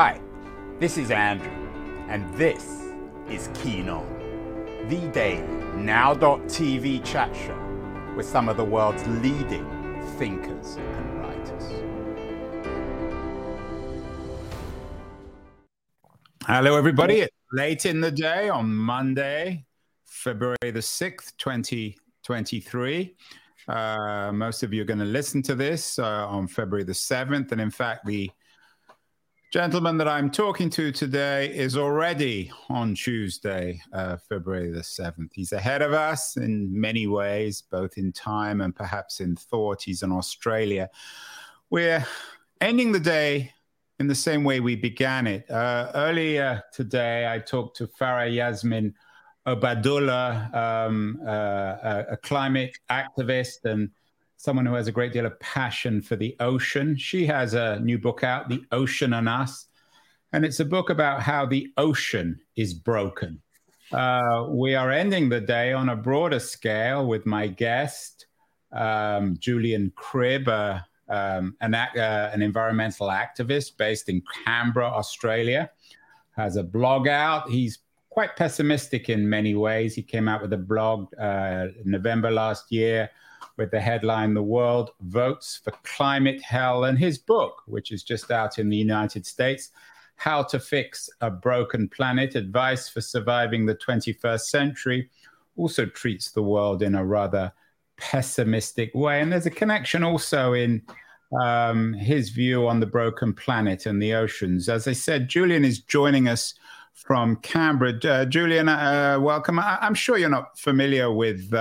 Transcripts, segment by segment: Hi, this is Andrew, and this is Keen On, the daily Now.tv chat show with some of the world's leading thinkers and writers. Hello, everybody. It's late in the day on Monday, February the 6th, 2023. Most of you are going to listen to this on February the 7th, and in fact, the gentleman that I'm talking to today is already on Tuesday, February the 7th. He's ahead of us in many ways, both in time and perhaps in thought. He's in Australia. We're ending the day in the same way we began it. Earlier today, I talked to Farah Yasmin Obaidullah, a climate activist and someone who has a great deal of passion for the ocean. She has a new book out, The Ocean and Us, and it's a book about how the ocean is broken. We are ending the day on a broader scale with my guest, Julian Cribb, an environmental activist based in Canberra, Australia, has a blog out. He's quite pessimistic in many ways. He came out with a blog November last year, with the headline, The World Votes for Climate Hell, and his book, which is just out in the United States, How to Fix a Broken Planet, Advice for Surviving the 21st Century, also treats the world in a rather pessimistic way. And there's a connection also in his view on the broken planet and the oceans. As I said, Julian is joining us from Canberra. Julian, welcome. I'm sure you're not familiar with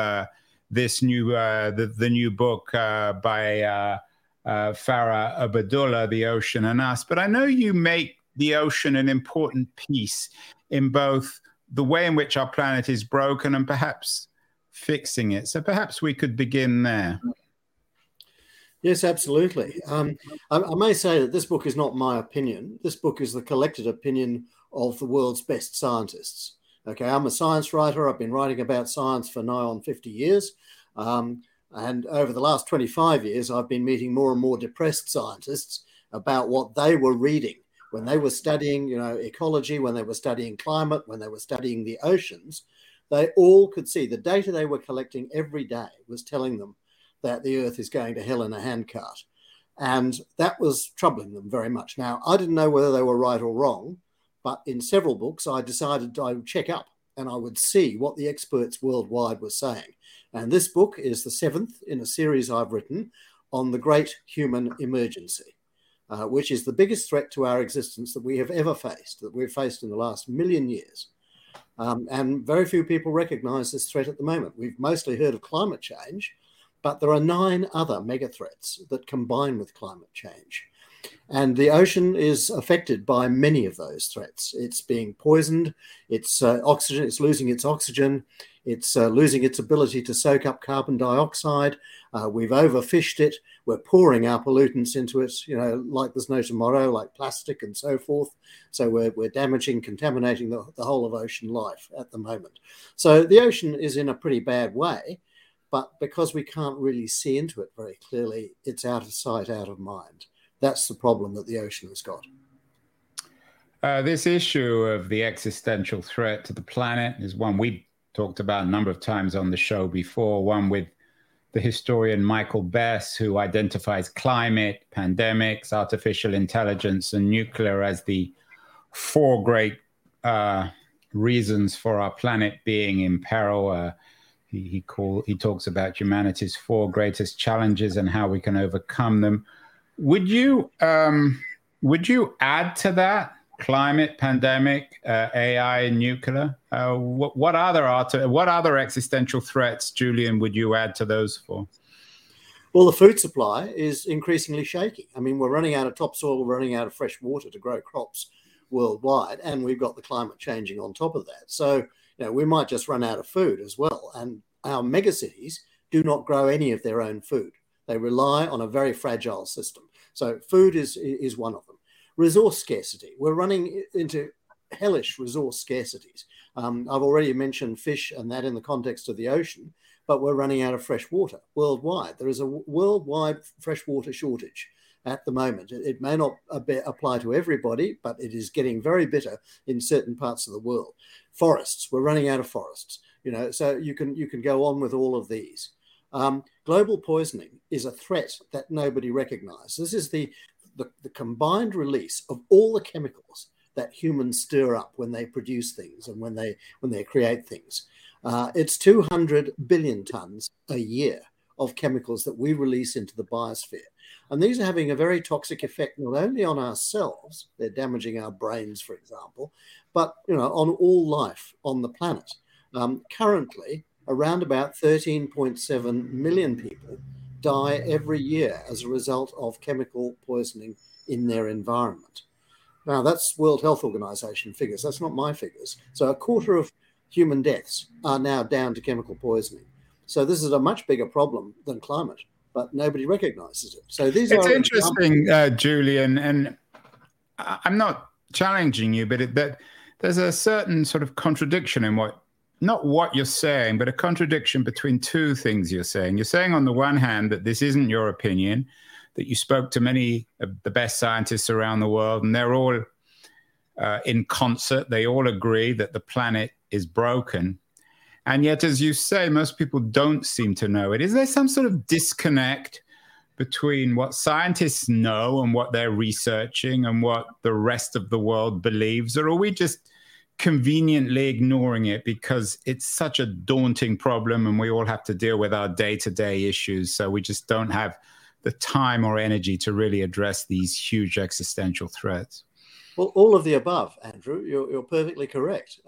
this new, the new book by Farah Obaidullah, The Ocean and Us. But I know you make the ocean an important piece in both the way in which our planet is broken and perhaps fixing it. So perhaps we could begin there. Yes, absolutely. I may say that this book is not my opinion. This book is the collected opinion of the world's best scientists. Okay, I'm a science writer. I've been writing about science for nigh on 50 years. And over the last 25 years, I've been meeting more and more depressed scientists about what they were reading when they were studying, ecology, when they were studying climate, when they were studying the oceans. They all could see the data they were collecting every day was telling them that the Earth is going to hell in a handcart. And that was troubling them very much. Now, I didn't know whether they were right or wrong, but in several books, I decided I would check up and I would see what the experts worldwide were saying. And this book is the seventh in a series I've written on the great human emergency, which is the biggest threat to our existence that we have ever faced, that we've faced in the last million years. And very few people recognize this threat at the moment. We've mostly heard of climate change, but there are 9 other mega threats that combine with climate change. And the ocean is affected by many of those threats. It's being poisoned, it's losing its oxygen, it's losing its ability to soak up carbon dioxide. We've overfished it, we're pouring our pollutants into it, like there's no tomorrow, like plastic and so forth. So we're damaging, contaminating the whole of ocean life at the moment. So the ocean is in a pretty bad way, but because we can't really see into it very clearly, it's out of sight, out of mind. That's the problem that the ocean has got. This issue of the existential threat to the planet is one we talked about a number of times on the show before, one with the historian Michael Bess, who identifies climate, pandemics, artificial intelligence, and nuclear as the 4 great reasons for our planet being in peril. He talks about humanity's 4 greatest challenges and how we can overcome them. Would you add to that climate, pandemic, AI, and nuclear? What other existential threats, Julian, would you add to those 4? Well, the food supply is increasingly shaky. I mean, we're running out of topsoil, we're running out of fresh water to grow crops worldwide, and we've got the climate changing on top of that. So, we might just run out of food as well. And our megacities do not grow any of their own food. They rely on a very fragile system. So food is one of them. Resource scarcity. We're running into hellish resource scarcities. I've already mentioned fish and that in the context of the ocean, but we're running out of fresh water worldwide. There is a worldwide freshwater shortage. at the moment. It may not apply to everybody, but it is getting very bitter in certain parts of the world. Forests, we're running out of forests, you know, so you can go on with all of these. Global poisoning is a threat that nobody recognises. This is the combined release of all the chemicals that humans stir up when they produce things and when they create things. It's 200 billion tonnes a year of chemicals that we release into the biosphere. And these are having a very toxic effect, not only on ourselves, they're damaging our brains, for example, but on all life on the planet. Currently, around about 13.7 million people die every year as a result of chemical poisoning in their environment. Now, that's World Health Organization figures. That's not my figures. So a quarter of human deaths are now down to chemical poisoning. So this is a much bigger problem than climate, but nobody recognizes it. So it's interesting, Julian, and I'm not challenging you, but that there's a certain sort of contradiction in not what you're saying, but a contradiction between two things you're saying. You're saying on the one hand that this isn't your opinion, that you spoke to many of the best scientists around the world, and they're all in concert. They all agree that the planet is broken. And yet, as you say, most people don't seem to know it. Is there some sort of disconnect between what scientists know and what they're researching and what the rest of the world believes? Or are we just conveniently ignoring it because it's such a daunting problem and we all have to deal with our day-to-day issues, so we just don't have the time or energy to really address these huge existential threats? Well, all of the above, Andrew. You're perfectly correct.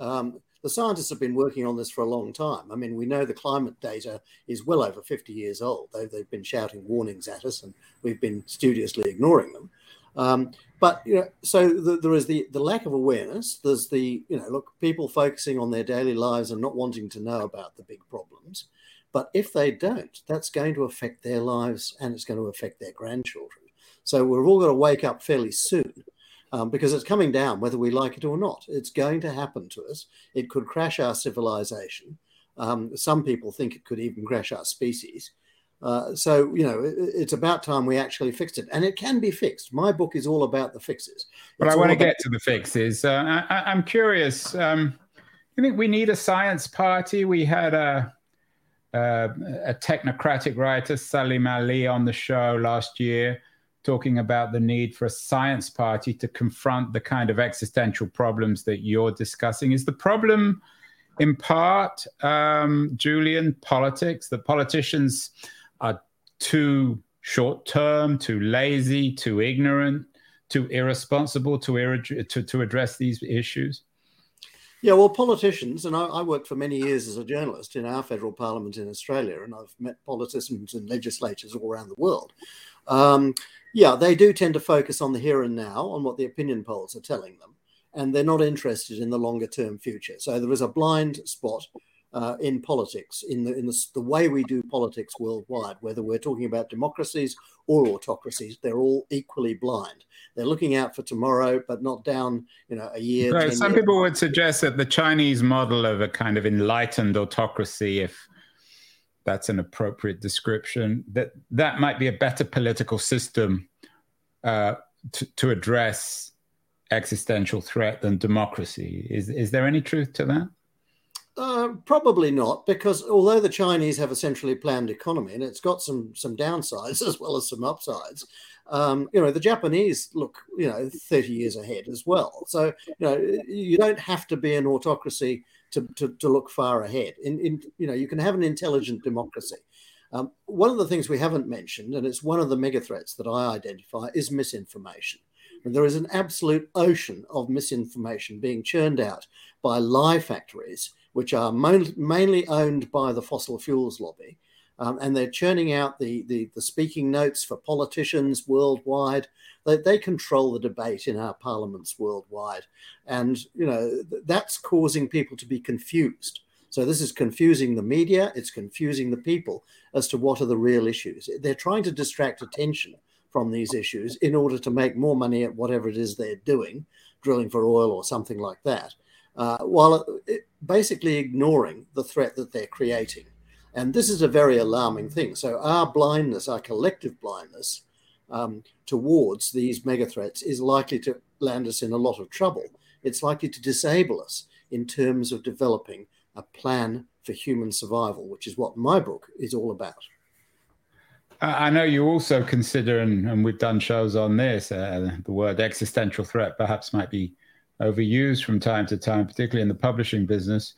The scientists have been working on this for a long time. I mean, we know the climate data is well over 50 years old, though they've been shouting warnings at us and we've been studiously ignoring them. There is the lack of awareness. There's people focusing on their daily lives and not wanting to know about the big problems. But if they don't, that's going to affect their lives and it's going to affect their grandchildren. So we're all going to wake up fairly soon because it's coming down, whether we like it or not. It's going to happen to us. It could crash our civilization. Some people think it could even crash our species. It's about time we actually fixed it. And it can be fixed. My book is all about the fixes. But I want to get to the fixes. I'm curious. You think we need a science party? We had a technocratic writer, Salim Ali, on the show last year talking about the need for a science party to confront the kind of existential problems that you're discussing. Is the problem in part, Julian, politics, that politicians are too short-term, too lazy, too ignorant, too irresponsible to address these issues? Yeah, well, politicians, and I worked for many years as a journalist in our federal parliament in Australia, and I've met politicians and legislators all around the world. They do tend to focus on the here and now, on what the opinion polls are telling them, and they're not interested in the longer-term future. So there is a blind spot in politics, in the way we do politics worldwide, whether we're talking about democracies or autocracies. They're all equally blind. They're looking out for tomorrow, but not down, a year. Right. Some years. People would suggest that the Chinese model of a kind of enlightened autocracy, if that's an appropriate description, that might be a better political system to address existential threat than democracy. Is there any truth to that? Probably not, because although the Chinese have a centrally planned economy and it's got some downsides as well as some upsides, the Japanese look, 30 years ahead as well. So, you don't have to be an autocracy to look far ahead. You can have an intelligent democracy. One of the things we haven't mentioned, and it's one of the mega threats that I identify, is misinformation. And there is an absolute ocean of misinformation being churned out by lie factories, which are mainly owned by the fossil fuels lobby. And they're churning out the speaking notes for politicians worldwide. They control the debate in our parliaments worldwide. And, that's causing people to be confused. So this is confusing the media. It's confusing the people as to what are the real issues. They're trying to distract attention from these issues in order to make more money at whatever it is they're doing, drilling for oil or something like that, while basically ignoring the threat that they're creating. And this is a very alarming thing. So our blindness, our collective blindness, towards these mega threats is likely to land us in a lot of trouble. It's likely to disable us in terms of developing a plan for human survival, which is what my book is all about. I know you also consider, and we've done shows on this, the word existential threat perhaps might be overused from time to time, particularly in the publishing business,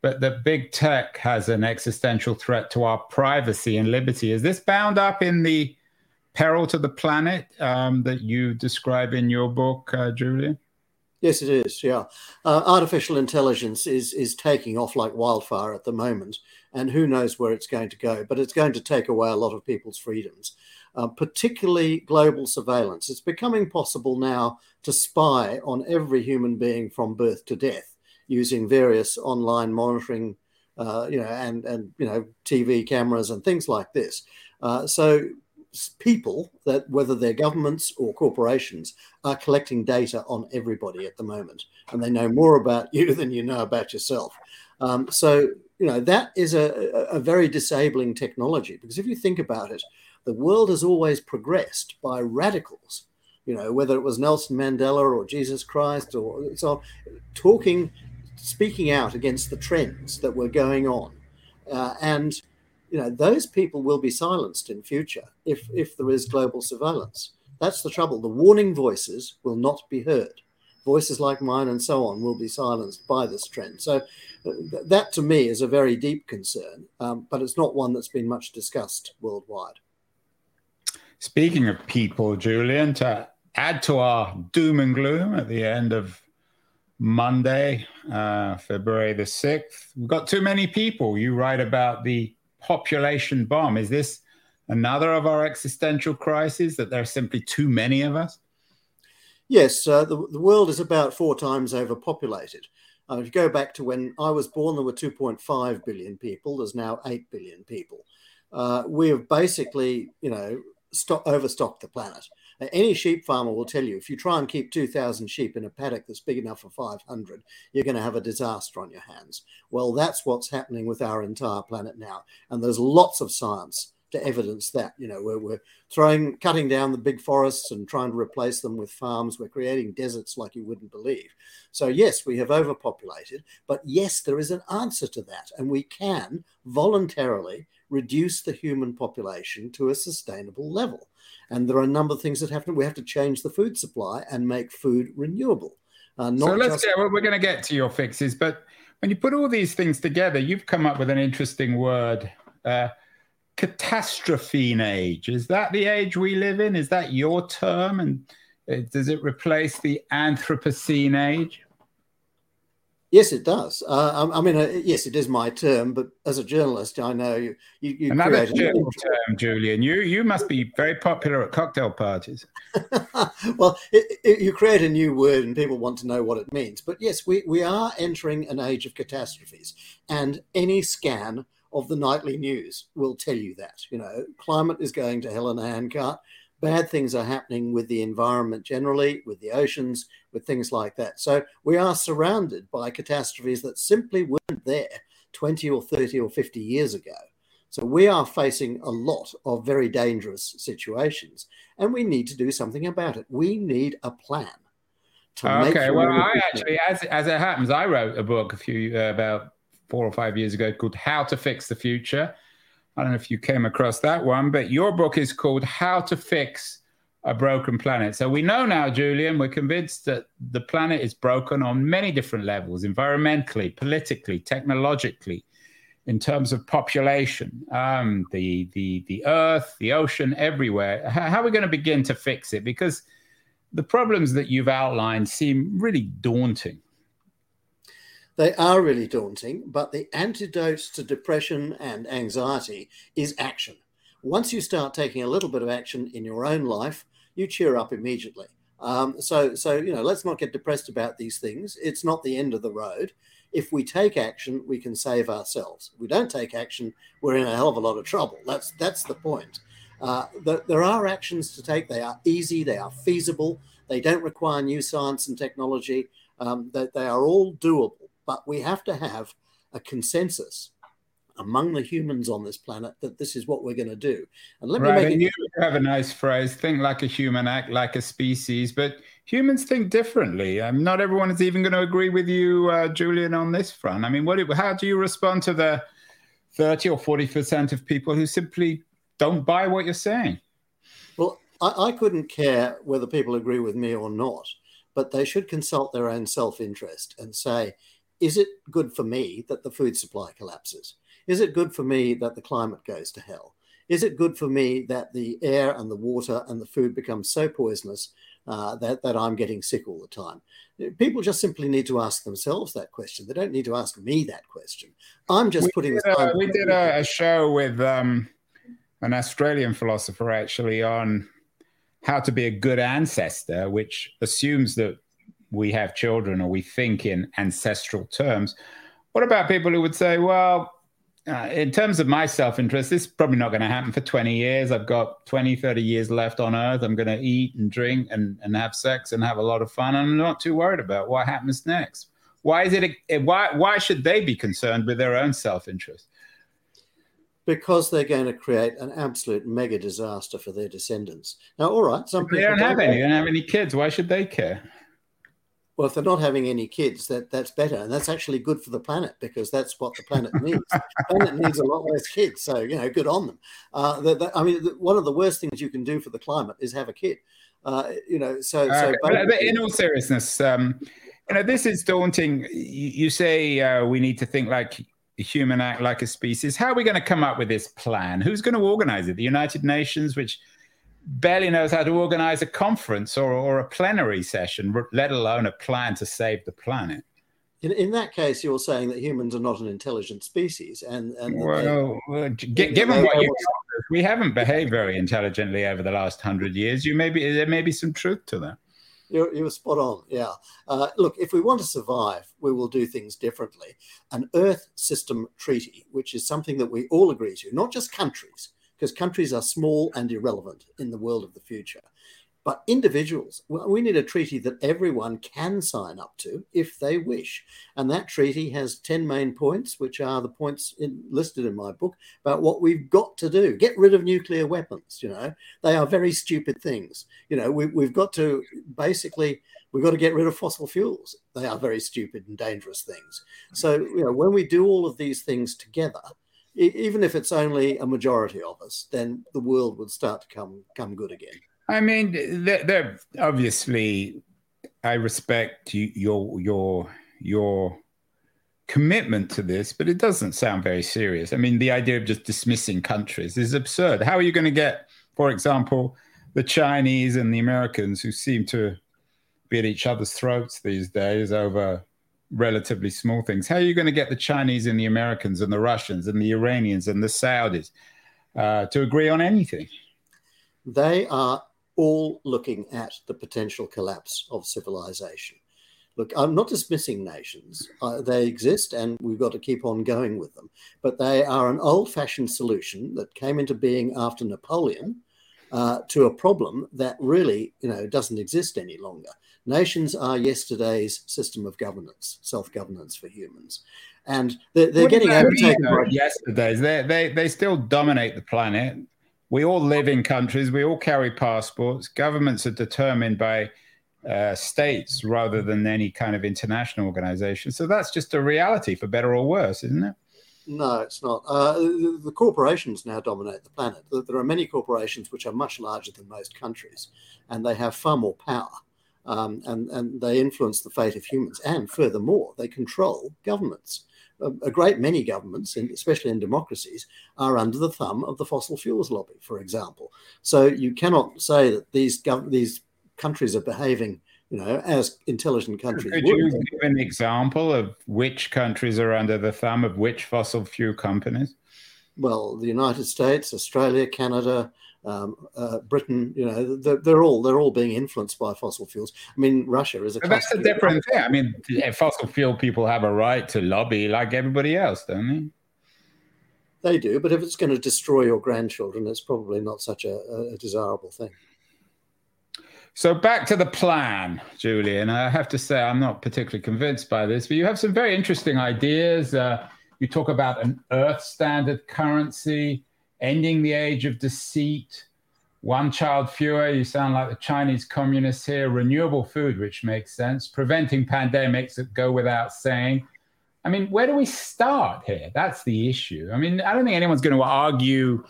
but that big tech has an existential threat to our privacy and liberty. Is this bound up in the peril to the planet that you describe in your book, Julian? Yes, it is, yeah. Artificial intelligence is taking off like wildfire at the moment, and who knows where it's going to go, but it's going to take away a lot of people's freedoms, particularly global surveillance. It's becoming possible now to spy on every human being from birth to death using various online monitoring, TV cameras and things like this. So people, that whether they're governments or corporations, are collecting data on everybody at the moment, and they know more about you than you know about yourself. So that is a very disabling technology, because if you think about it, the world has always progressed by radicals, whether it was Nelson Mandela or Jesus Christ or so on, speaking out against the trends that were going on, and those people will be silenced in future if there is global surveillance. That's the trouble. The warning voices will not be heard. Voices like mine and so on will be silenced by this trend. So that, to me, is a very deep concern, but it's not one that's been much discussed worldwide. Speaking of people, Julian, to add to our doom and gloom at the end of Monday, February the 6th, we've got too many people. You write about the population bomb. Is this another of our existential crises, that there are simply too many of us? Yes, the world is about 4 times overpopulated. If you go back to when I was born, there were 2.5 billion people. There's now 8 billion people. We have basically, overstocked the planet. Any sheep farmer will tell you, if you try and keep 2,000 sheep in a paddock that's big enough for 500, you're going to have a disaster on your hands. Well, that's what's happening with our entire planet now. And there's lots of science to evidence that. We're cutting down the big forests and trying to replace them with farms. We're creating deserts like you wouldn't believe. So yes, we have overpopulated, but yes, there is an answer to that. And we can voluntarily reduce the human population to a sustainable level. And there are a number of things that happen. We have to change the food supply and make food renewable. We're going to get to your fixes, but when you put all these things together, you've come up with an interesting word, Catastrophene age. Is that the age we live in? Is that your term? And does it replace the Anthropocene age? Yes, it does. Yes, it is my term, but as a journalist, I know you another journal term, Julian. You must be very popular at cocktail parties. Well, you create a new word and people want to know what it means. But yes, we are entering an age of catastrophes, and any scan of the nightly news will tell you that. Climate is going to hell in a handcart. Bad things are happening with the environment generally, with the oceans, with things like that. So we are surrounded by catastrophes that simply weren't there 20 or 30 or 50 years ago. So we are facing a lot of very dangerous situations, and we need to do something about it. We need a plan. As it happens, I wrote a book about 4 or 5 years ago called How to Fix the Future. I don't know if you came across that one, but your book is called How to Fix a Broken Planet. So we know now, Julian, we're convinced that the planet is broken on many different levels, environmentally, politically, technologically, in terms of population, the earth, the ocean, everywhere. How are we going to begin to fix it? Because the problems that you've outlined seem really daunting. They are really daunting, but the antidote to depression and anxiety is action. Once you start taking a little bit of action in your own life, you cheer up immediately. So let's not get depressed about these things. It's not the end of the road. If we take action, we can save ourselves. If we don't take action, we're in a hell of a lot of trouble. That's the point. There are actions to take. They are easy. They are feasible. They don't require new science and technology. They are all doable. But we have to have a consensus among the humans on this planet that this is what we're going to do. And let me make it... You have a nice phrase, think like a human, act like a species, but humans think differently. Not everyone is even going to agree with you, Julian, on this front. I mean, how do you respond to the 30 or 40% of people who simply don't buy what you're saying? Well, I couldn't care whether people agree with me or not, but they should consult their own self-interest and say, is it good for me that the food supply collapses? Is it good for me that the climate goes to hell? Is it good for me that the air and the water and the food become so poisonous that I'm getting sick all the time? People just simply need to ask themselves that question. They don't need to ask me that question. I'm just We did a show with an Australian philosopher, actually, on how to be a good ancestor, which assumes that we have children or we think in ancestral terms. What about people who would say, well, in terms of my self-interest, this is probably not going to happen for 20 years. I've got 20, 30 years left on Earth. I'm going to eat and drink and have sex and have a lot of fun. I'm not too worried about what happens next. Why should they be concerned with their own self-interest? Because they're going to create an absolute mega disaster for their descendants. Now, all right, some people they don't have any kids. Why should they care? Well, if they're not having any kids, that's better. And that's actually good for the planet because that's what the planet needs. The planet needs a lot less kids, so, good on them. One of the worst things you can do for the climate is have a kid. But in all seriousness, this is daunting. You say we need to think like a human, act like a species. How are we going to come up with this plan? Who's going to organize it? The United Nations, which barely knows how to organize a conference or a plenary session, let alone a plan to save the planet. In that case, you're saying that humans are not an intelligent species. Given what you know, we haven't behaved very intelligently over the last 100 years. There may be some truth to that. You're spot on, yeah. Look, if we want to survive, we will do things differently. An Earth System Treaty, which is something that we all agree to, not just countries, because countries are small and irrelevant in the world of the future. But individuals, we need a treaty that everyone can sign up to if they wish. And that treaty has 10 main points, which are the points listed in my book about what we've got to do. Get rid of nuclear weapons, They are very stupid things. We've got to get rid of fossil fuels. They are very stupid and dangerous things. So, when we do all of these things together, even if it's only a majority of us, then the world would start to come good again. I mean, they're obviously, I respect your commitment to this, but it doesn't sound very serious. I mean, the idea of just dismissing countries is absurd. How are you going to get, for example, the Chinese and the Americans, who seem to be at each other's throats these days over relatively small things? How are you going to get the Chinese and the Americans and the Russians and the Iranians and the Saudis to agree on anything? They are all looking at the potential collapse of civilization. Look, I'm not dismissing nations. They exist and we've got to keep on going with them. But they are an old-fashioned solution that came into being after Napoleon to a problem that really, doesn't exist any longer. Nations are yesterday's system of governance, self-governance for humans. And they're getting overtaken by... Yesterday's. They still dominate the planet. We all live in countries. We all carry passports. Governments are determined by states rather than any kind of international organization. So that's just a reality, for better or worse, isn't it? No, it's not. The corporations now dominate the planet. There are many corporations which are much larger than most countries, and they have far more power. And they influence the fate of humans. And furthermore, they control governments. A great many governments, especially in democracies, are under the thumb of the fossil fuels lobby, for example. So you cannot say that these countries are behaving, as intelligent countries. Could you give an example of which countries are under the thumb of which fossil fuel companies? Well, the United States, Australia, Canada, Britain, they're all being influenced by fossil fuels. I mean, Russia is a... That's a different thing. I mean, fossil fuel people have a right to lobby like everybody else, don't they? They do, but if it's going to destroy your grandchildren, it's probably not such a desirable thing. So back to the plan, Julian. I have to say I'm not particularly convinced by this, but you have some very interesting ideas. You talk about an Earth standard currency, ending the age of deceit, one child fewer, you sound like the Chinese communists here, renewable food, which makes sense, preventing pandemics that go without saying. I mean, where do we start here? That's the issue. I mean, I don't think anyone's going to argue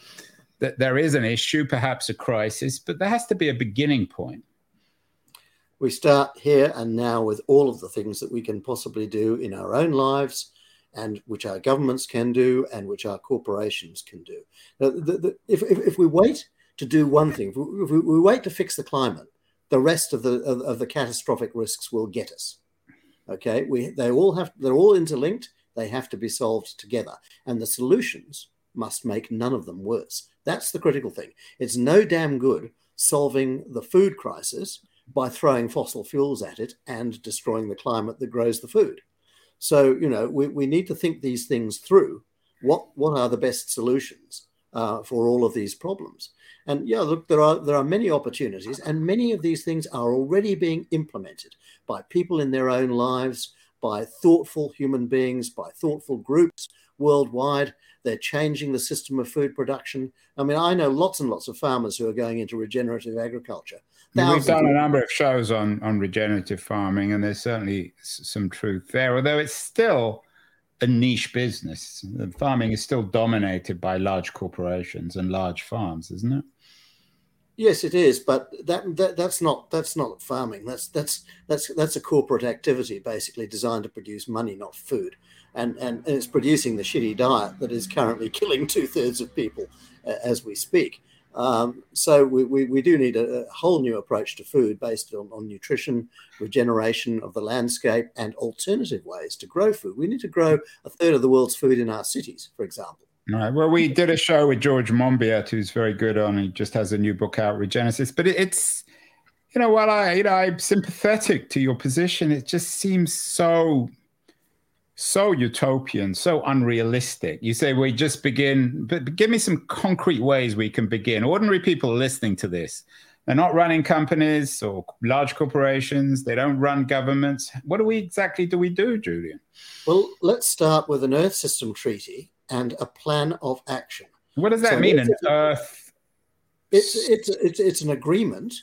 that there is an issue, perhaps a crisis, but there has to be a beginning point. We start here and now with all of the things that we can possibly do in our own lives and which our governments can do and which our corporations can do. If we wait to do one thing, if we wait to fix the climate, the rest of the catastrophic risks will get us. Okay, they're all interlinked. They have to be solved together, and the solutions must make none of them worse. That's the critical thing. It's no damn good solving the food crisis by throwing fossil fuels at it and destroying the climate that grows the food. So, you know, we need to think these things through. What are the best solutions for all of these problems? And yeah, look, there are many opportunities, and many of these things are already being implemented by people in their own lives, by thoughtful human beings, by thoughtful groups worldwide. They're changing the system of food production. I mean, I know lots and lots of farmers who are going into regenerative agriculture. We've done a number of shows on regenerative farming, and there's certainly some truth there, although it's still a niche business. Farming is still dominated by large corporations and large farms, isn't it? Yes, it is, but that's not farming. That's a corporate activity basically designed to produce money, not food, and it's producing the shitty diet that is currently killing 2/3 of people as we speak. So we do need a whole new approach to food based on nutrition, regeneration of the landscape, and alternative ways to grow food. We need to grow a third of the world's food in our cities, for example. All right. Well, we did a show with George Monbiot, who's very good on. He just has a new book out, Regenesis. But it's, you know, while I'm sympathetic to your position, it just seems so utopian, so unrealistic. You say we just begin, but give me some concrete ways we can begin. Ordinary people listening to this, they're not running companies or large corporations. They don't run governments. What do we do, Julian? Well, let's start with an Earth System Treaty and a plan of action. What does that mean? An Earth? It's an agreement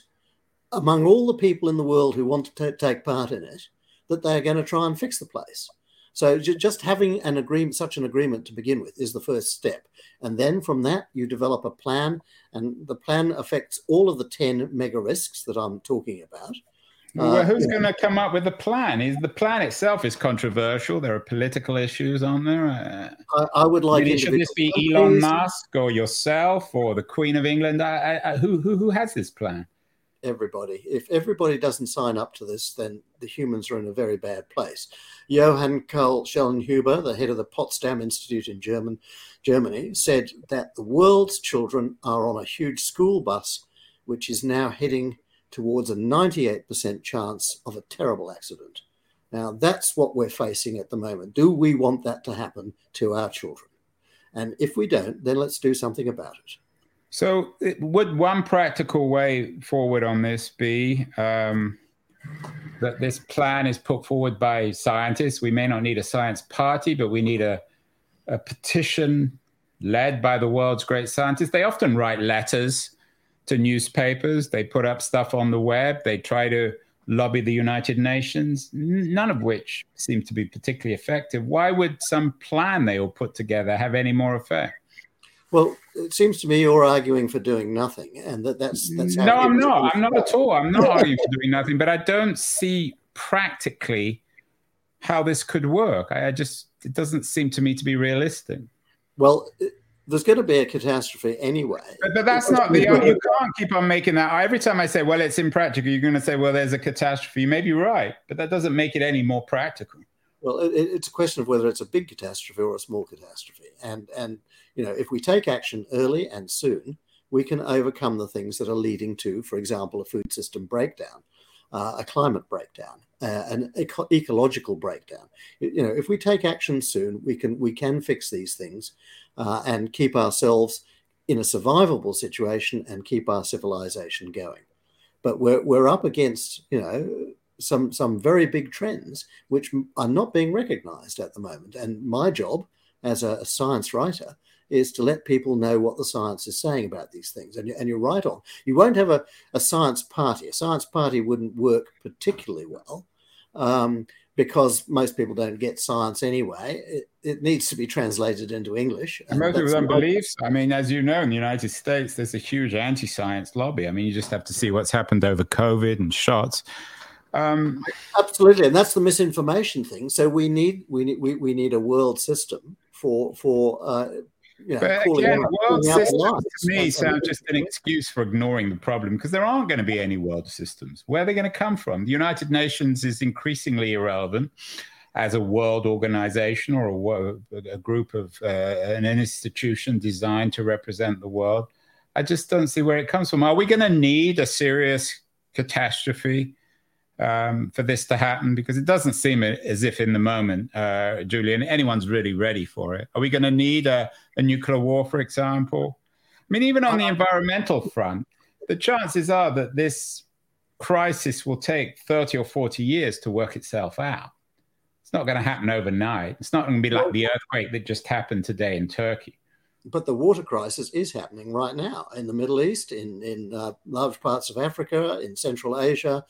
among all the people in the world who want to take part in it that they're going to try and fix the place. So just having an agreement, such an agreement to begin with, is the first step. And then from that, you develop a plan, and the plan affects all of the 10 mega risks that I'm talking about. Well, who's going to come up with the plan? Is the plan itself is controversial? There are political issues on there. I would like. Should this be Elon Musk or yourself or the Queen of England? Who has this plan? Everybody. If everybody doesn't sign up to this, then the humans are in a very bad place. Johann Karl Schellenhuber, the head of the Potsdam Institute in Germany, said that the world's children are on a huge school bus, which is now heading towards a 98% chance of a terrible accident. Now, that's what we're facing at the moment. Do we want that to happen to our children? And if we don't, then let's do something about it. So would one practical way forward on this be that this plan is put forward by scientists? We may not need a science party, but we need a petition led by the world's great scientists. They often write letters to newspapers. They put up stuff on the web. They try to lobby the United Nations, none of which seem to be particularly effective. Why would some plan they all put together have any more effect? Well, it seems to me you're arguing for doing nothing, and that's how. No, I'm not. I'm not at all. I'm not arguing for doing nothing, but I don't see practically how this could work. It doesn't seem to me to be realistic. Well, there's going to be a catastrophe anyway. But that's not the only. You can't keep on making that. Every time I say, well, it's impractical, you're going to say, well, there's a catastrophe. You may be right, but that doesn't make it any more practical. Well, it's a question of whether it's a big catastrophe or a small catastrophe. And you know, if we take action early and soon, we can overcome the things that are leading to, for example, a food system breakdown, a climate breakdown, an ecological breakdown. You know, if we take action soon, we can fix these things and keep ourselves in a survivable situation and keep our civilization going. But we're up against, you know, some very big trends which are not being recognized at the moment. And my job as a science writer is to let people know what the science is saying about these things. And you're right on. You won't have a science party. A science party wouldn't work particularly well because most people don't get science anyway. It needs to be translated into English. And most of them believe so. I mean, as you know, in the United States, there's a huge anti-science lobby. I mean, you just have to see what's happened over COVID and shots. Absolutely, and that's the misinformation thing. So we need a world system for you know, but again, world systems to me sound just an excuse for ignoring the problem, because there aren't going to be any world systems. Where are they going to come from? The United Nations is increasingly irrelevant as a world organization or a group of an institution designed to represent the world. I just don't see where it comes from. Are we going to need a serious catastrophe for this to happen? Because it doesn't seem as if in the moment, Julian, anyone's really ready for it. Are we going to need a nuclear war, for example? I mean, even on the environmental front, the chances are that this crisis will take 30 or 40 years to work itself out. It's not going to happen overnight. It's not going to be like the earthquake that just happened today in Turkey. But the water crisis is happening right now in the Middle East, in large parts of Africa, in Central Asia,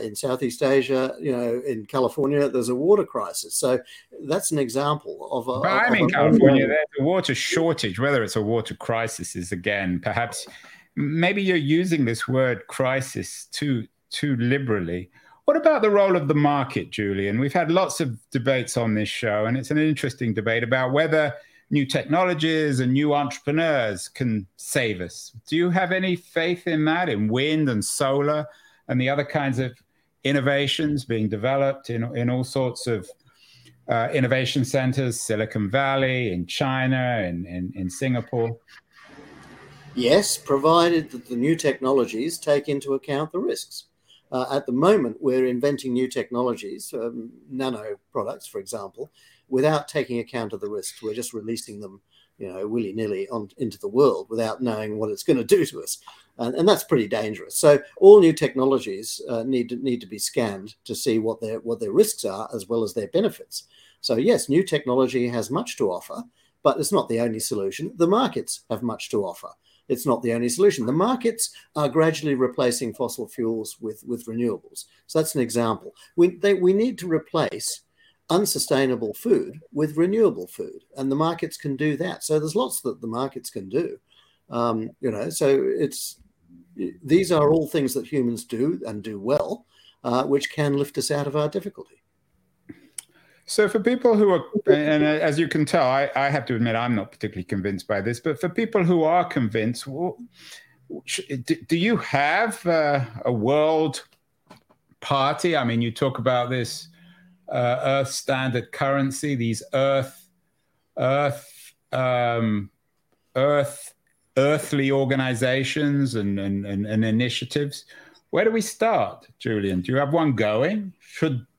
in Southeast Asia, you know, in California, there's a water crisis. So that's an example of a... But I'm in California, there's a water shortage. Whether it's a water crisis is, again, perhaps... Maybe you're using this word crisis too liberally. What about the role of the market, Julian? We've had lots of debates on this show, and it's an interesting debate about whether new technologies and new entrepreneurs can save us. Do you have any faith in that, in wind and solar and the other kinds of innovations being developed in all sorts of innovation centers, Silicon Valley, in China, in Singapore? Yes, provided that the new technologies take into account the risks. At the moment, we're inventing new technologies, nano products, for example, without taking account of the risks. We're just releasing them, you know, willy-nilly into the world without knowing what it's going to do to us. And that's pretty dangerous. So all new technologies need to be scanned to see what their risks are as well as their benefits. So yes, new technology has much to offer, but it's not the only solution. The markets have much to offer. It's not the only solution. The markets are gradually replacing fossil fuels with renewables. So that's an example. We need to replace unsustainable food with renewable food, and the markets can do that. So there's lots that the markets can do. You know, so these are all things that humans do and do well, which can lift us out of our difficulty. So for people who are, and as you can tell, I have to admit I'm not particularly convinced by this, but for people who are convinced, do you have a world party? I mean, you talk about this Earth standard currency, these earthly organizations and initiatives. Where do we start, Julian? Do you have one going?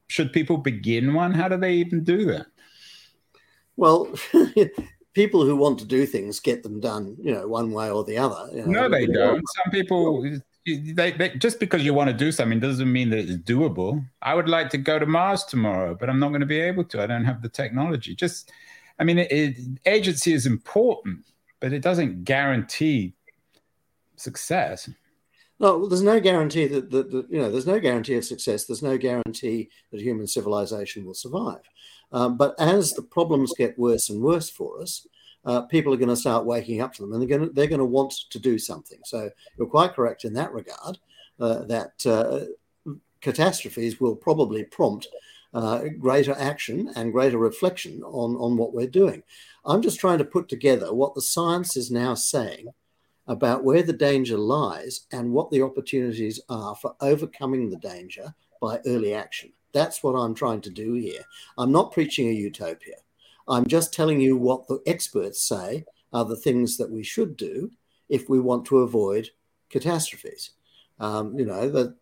Should people begin one? How do they even do that? Well, people who want to do things get them done, you know, one way or the other. You know. No, they don't. Some people, they, just because you want to do something doesn't mean that it's doable. I would like to go to Mars tomorrow, but I'm not going to be able to. I don't have the technology. Just, I mean, agency is important, but it doesn't guarantee success. No, there's no guarantee that you know. There's no guarantee of success. There's no guarantee that human civilization will survive. But as the problems get worse and worse for us, people are going to start waking up to them, and they're going to want to do something. So you're quite correct in that regard. Catastrophes will probably prompt greater action and greater reflection on what we're doing. I'm just trying to put together what the science is now saying about where the danger lies and what the opportunities are for overcoming the danger by early action. That's what I'm trying to do here. I'm not preaching a utopia. I'm just telling you what the experts say are the things that we should do if we want to avoid catastrophes. You know,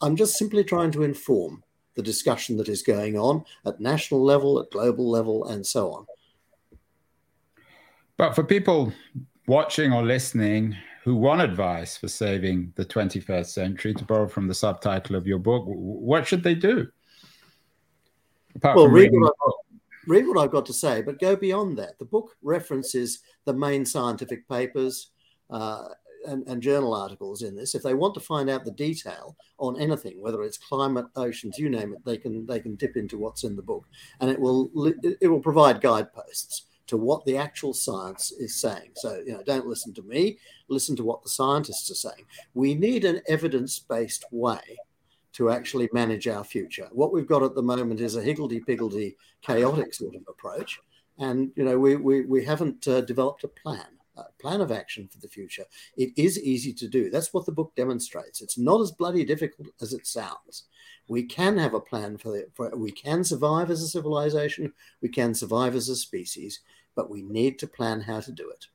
I'm just simply trying to inform the discussion that is going on at national level, at global level, and so on. But for people watching or listening who want advice for saving the 21st century, to borrow from the subtitle of your book, what should they do? Apart from reading the book. read what I've got to say, but go beyond that. The book references the main scientific papers and journal articles in this. If they want to find out the detail on anything, whether it's climate, oceans, you name it, they can dip into what's in the book, and it will provide guideposts to what the actual science is saying. So, don't listen to me, listen to what the scientists are saying. We need an evidence-based way to actually manage our future. What we've got at the moment is a higgledy-piggledy, chaotic sort of approach. And, we haven't developed a plan of action for the future. It is easy to do. That's what the book demonstrates. It's not as bloody difficult as it sounds. We can have a plan we can survive as a civilization, we can survive as a species, but we need to plan how to do it.